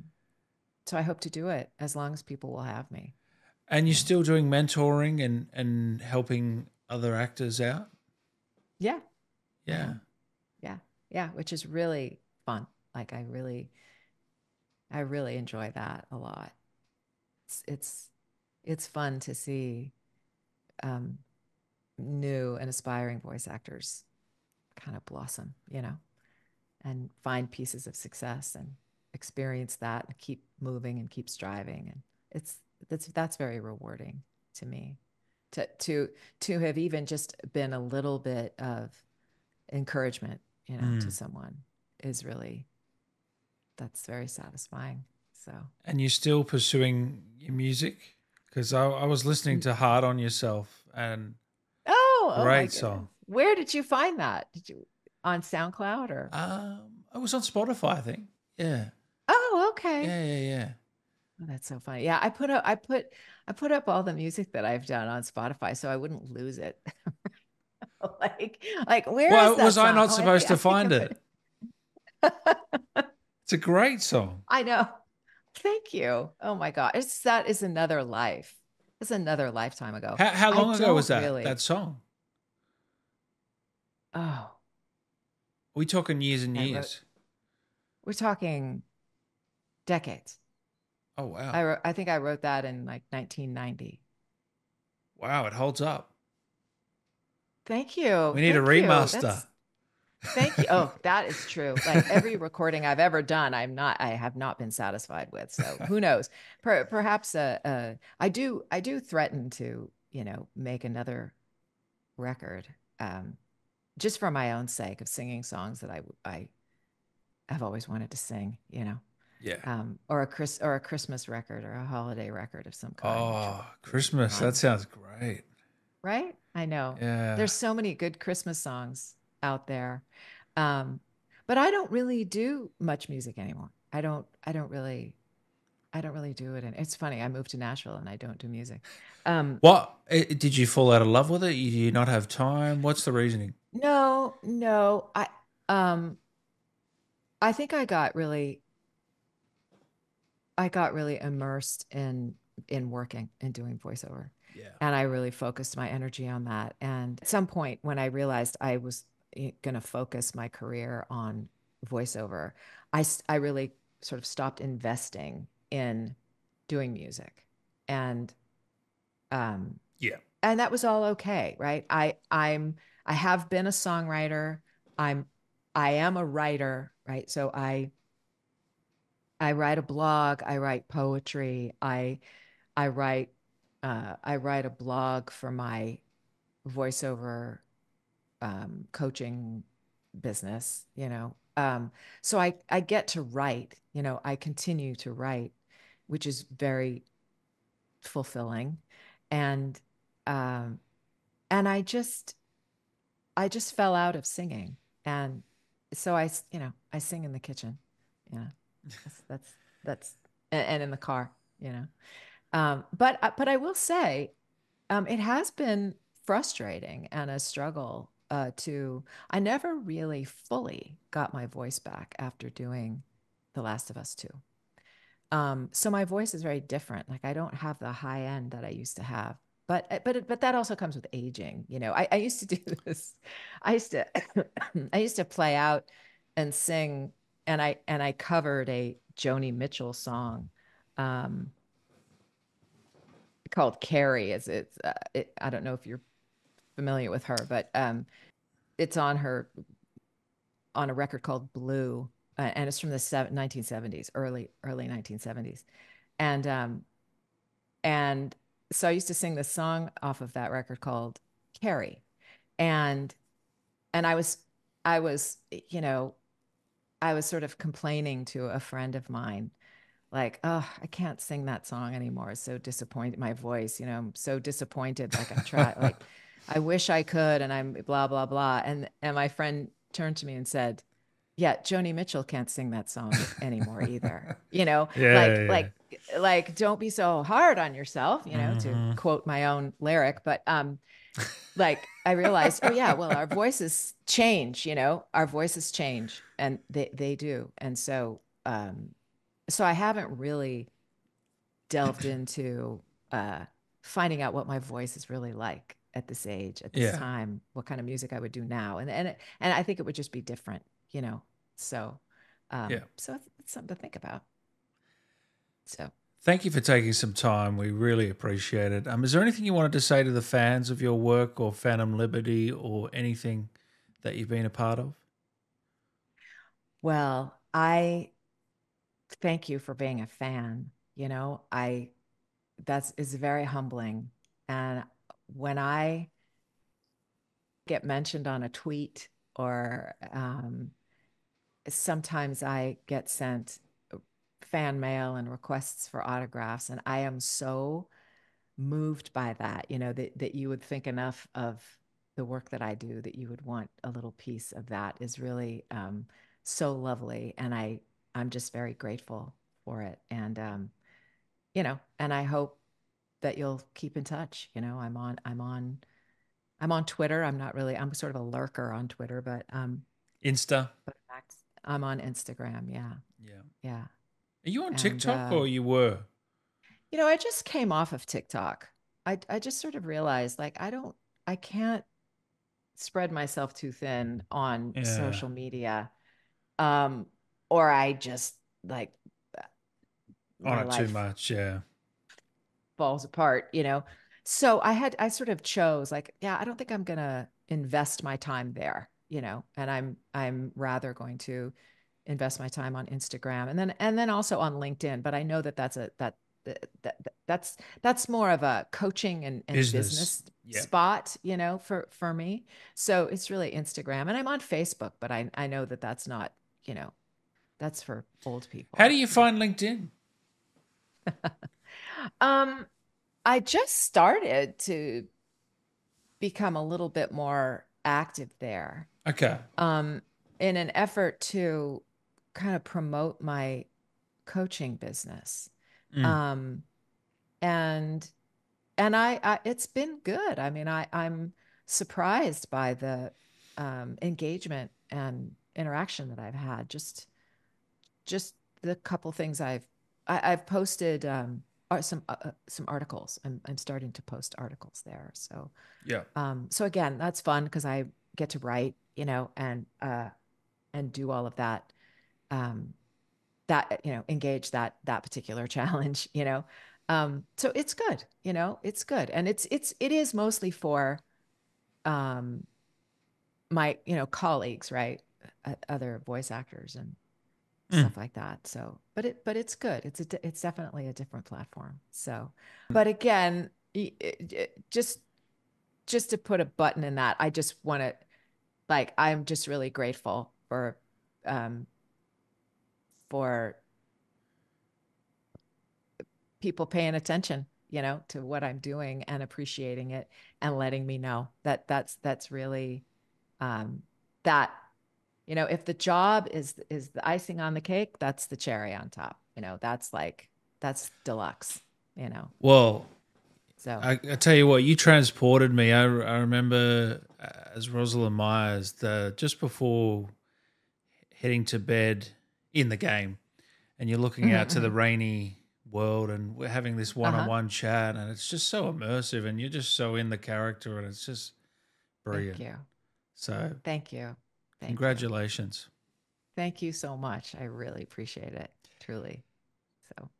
I hope to do it as long as people will have me. And you're still doing mentoring and helping other actors out? Yeah. Yeah. Yeah. Yeah. Which is really fun. Like I really enjoy that a lot. It's fun to see new and aspiring voice actors kind of blossom, you know, and find pieces of success and experience that and keep moving and keep striving. And that's very rewarding to me, to have even just been a little bit of encouragement, you know, to someone is really, that's very satisfying. So, and you're still pursuing your music? Because I was listening to Hard on Yourself, and great song. Where did you find that? Did you on SoundCloud or? I was on Spotify, I think. Yeah. Oh, okay. Yeah. Oh, that's so funny. Yeah, I put up all the music that I've done on Spotify so I wouldn't lose it. like where well, is that was song? I not supposed to find it. It's a great song. I know. Thank you. Oh my God, that is another life. It's another lifetime ago. How long ago was that? Really... that song. Oh, are we talking years and years? We're talking decades. Oh, wow. I think I wrote that in like 1990. Wow, it holds up. Thank you. We need a remaster. Thank you. Oh, that is true. Like every recording I've ever done, I have not been satisfied with. So who knows? Perhaps I do threaten to, you know, make another record just for my own sake of singing songs that I have always wanted to sing, you know. Yeah. Or a Christmas record or a holiday record of some kind. Oh, Christmas. That sounds great. Right? I know. Yeah. There's so many good Christmas songs out there. But I don't really do much music anymore. I don't really do it. And it's funny. I moved to Nashville and I don't do music. Did you fall out of love with it? You do not have time? What's the reasoning? No. I think I got really I got really immersed in working and doing voiceover. Yeah. And I really focused my energy on that. And at some point when I realized I was going to focus my career on voiceover, I really sort of stopped investing in doing music. And yeah. And that was all okay, right? I have been a songwriter. I am a writer, right? So I write a blog, I write poetry, I write a blog for my voiceover coaching business, you know. So I get to write, you know, I continue to write, which is very fulfilling. And I just fell out of singing. And so I sing in the kitchen, you know, that's, and in the car, you know. But I will say, it has been frustrating and a struggle, I never really fully got my voice back after doing The Last of Us 2. So my voice is very different. Like I don't have the high end that I used to have, but that also comes with aging. You know, I used to do this. I used to play out and sing, and I covered a Joni Mitchell song, called Carrie. I don't know if you're familiar with her, but it's on a record called Blue, and it's from the 1970s, early 1970s, and so I used to sing this song off of that record called Carrie, and I was you know, I was sort of complaining to a friend of mine, like, oh, I can't sing that song anymore. It's so disappointed, my voice, you know, I'm so disappointed. Like I tried, like. I wish I could, and I'm blah, blah, blah. And my friend turned to me and said, yeah, Joni Mitchell can't sing that song anymore either. You know, like, don't be so hard on yourself, you know, to quote my own lyric. But like, I realized, oh yeah, well, our voices change, you know, our voices change, and they do. And so, so I haven't really delved into finding out what my voice is really like at this age, at this time, what kind of music I would do now. And I think it would just be different, you know? So, so it's something to think about. So thank you for taking some time. We really appreciate it. Is there anything you wanted to say to the fans of your work, or Phantom Liberty, or anything that you've been a part of? Well, I thank you for being a fan. You know, that is very humbling. And when I get mentioned on a tweet, or sometimes I get sent fan mail and requests for autographs, and I am so moved by that, you know, that you would think enough of the work that I do that you would want a little piece of that is really so lovely. And I'm just very grateful for it. And, you know, and I hope that you'll keep in touch. You know, I'm on Twitter. I'm sort of a lurker on Twitter, but Insta. But I'm on Instagram. Yeah. Yeah. Yeah. Are you on TikTok, or you were? You know, I just came off of TikTok. I just sort of realized, like, I can't spread myself too thin on social media. Or I just, like, on it too much. Yeah. Falls apart, you know. So I sort of chose, like, yeah, I don't think I'm gonna invest my time there, you know, and I'm rather going to invest my time on Instagram, and then also on LinkedIn. But I know that's more of a coaching and business spot, you know, for me. So it's really Instagram, and I'm on Facebook, but I know that's not, you know, that's for old people. How do you find LinkedIn? I just started to become a little bit more active there. Okay. In an effort to kind of promote my coaching business. And it's been good. I mean, I'm surprised by the engagement and interaction that I've had. Just the couple things I've I've posted some articles. I'm starting to post articles there. So yeah. So again, that's fun because I get to write, and do all of that, engage that particular challenge, so it's good, it's good. And it is mostly for, my, colleagues, right. Other voice actors and stuff like that. So, but it's good. It's definitely a different platform. So, but again, just to put a button in that, I just want to, I'm just really grateful for people paying attention, to what I'm doing and appreciating it and letting me know that that's really, if the job is the icing on the cake, that's the cherry on top, that's deluxe, Well, so I tell you what, you transported me. I remember as Rosalind Myers, just before heading to bed in the game, and you're looking out to the rainy world, and we're having this one-on-one chat, and it's just so immersive, and you're just so in the character, and it's just brilliant. Thank you. So thank you. Congratulations. Thank you so much. I really appreciate it, truly. So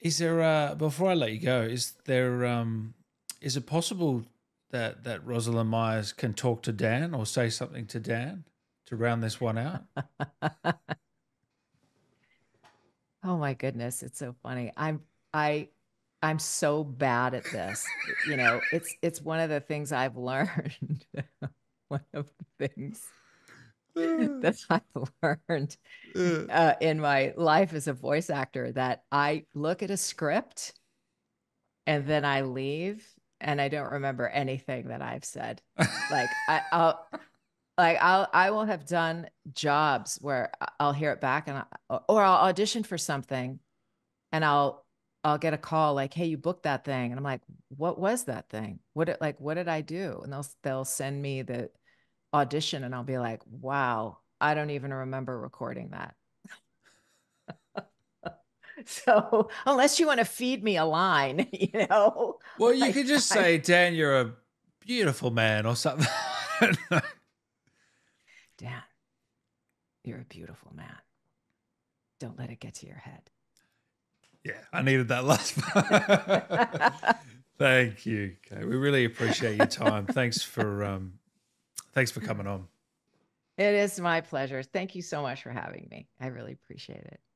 is there before I let you go, is it possible that Rosalind Myers can talk to Dan or say something to Dan to round this one out? Oh my goodness, it's so funny. I'm so bad at this. It's one of the things I've learned. One of the things that I've learned in my life as a voice actor, that I look at a script and then I leave and I don't remember anything that I've said. I will have done jobs where I'll hear it back or I'll audition for something and I'll get a call like, "Hey, you booked that thing." And I'm like, "What was that thing? What did I do?" And they'll send me the audition and I'll be like, "Wow, I don't even remember recording that." So unless you want to feed me a line, Well, you could just say, "Dan, you're a beautiful man," or something. I don't know. "Dan, you're a beautiful man. Don't let it get to your head." Yeah, I needed that last part. Thank you, Kate. We really appreciate your time. Thanks for coming on. It is my pleasure. Thank you so much for having me. I really appreciate it.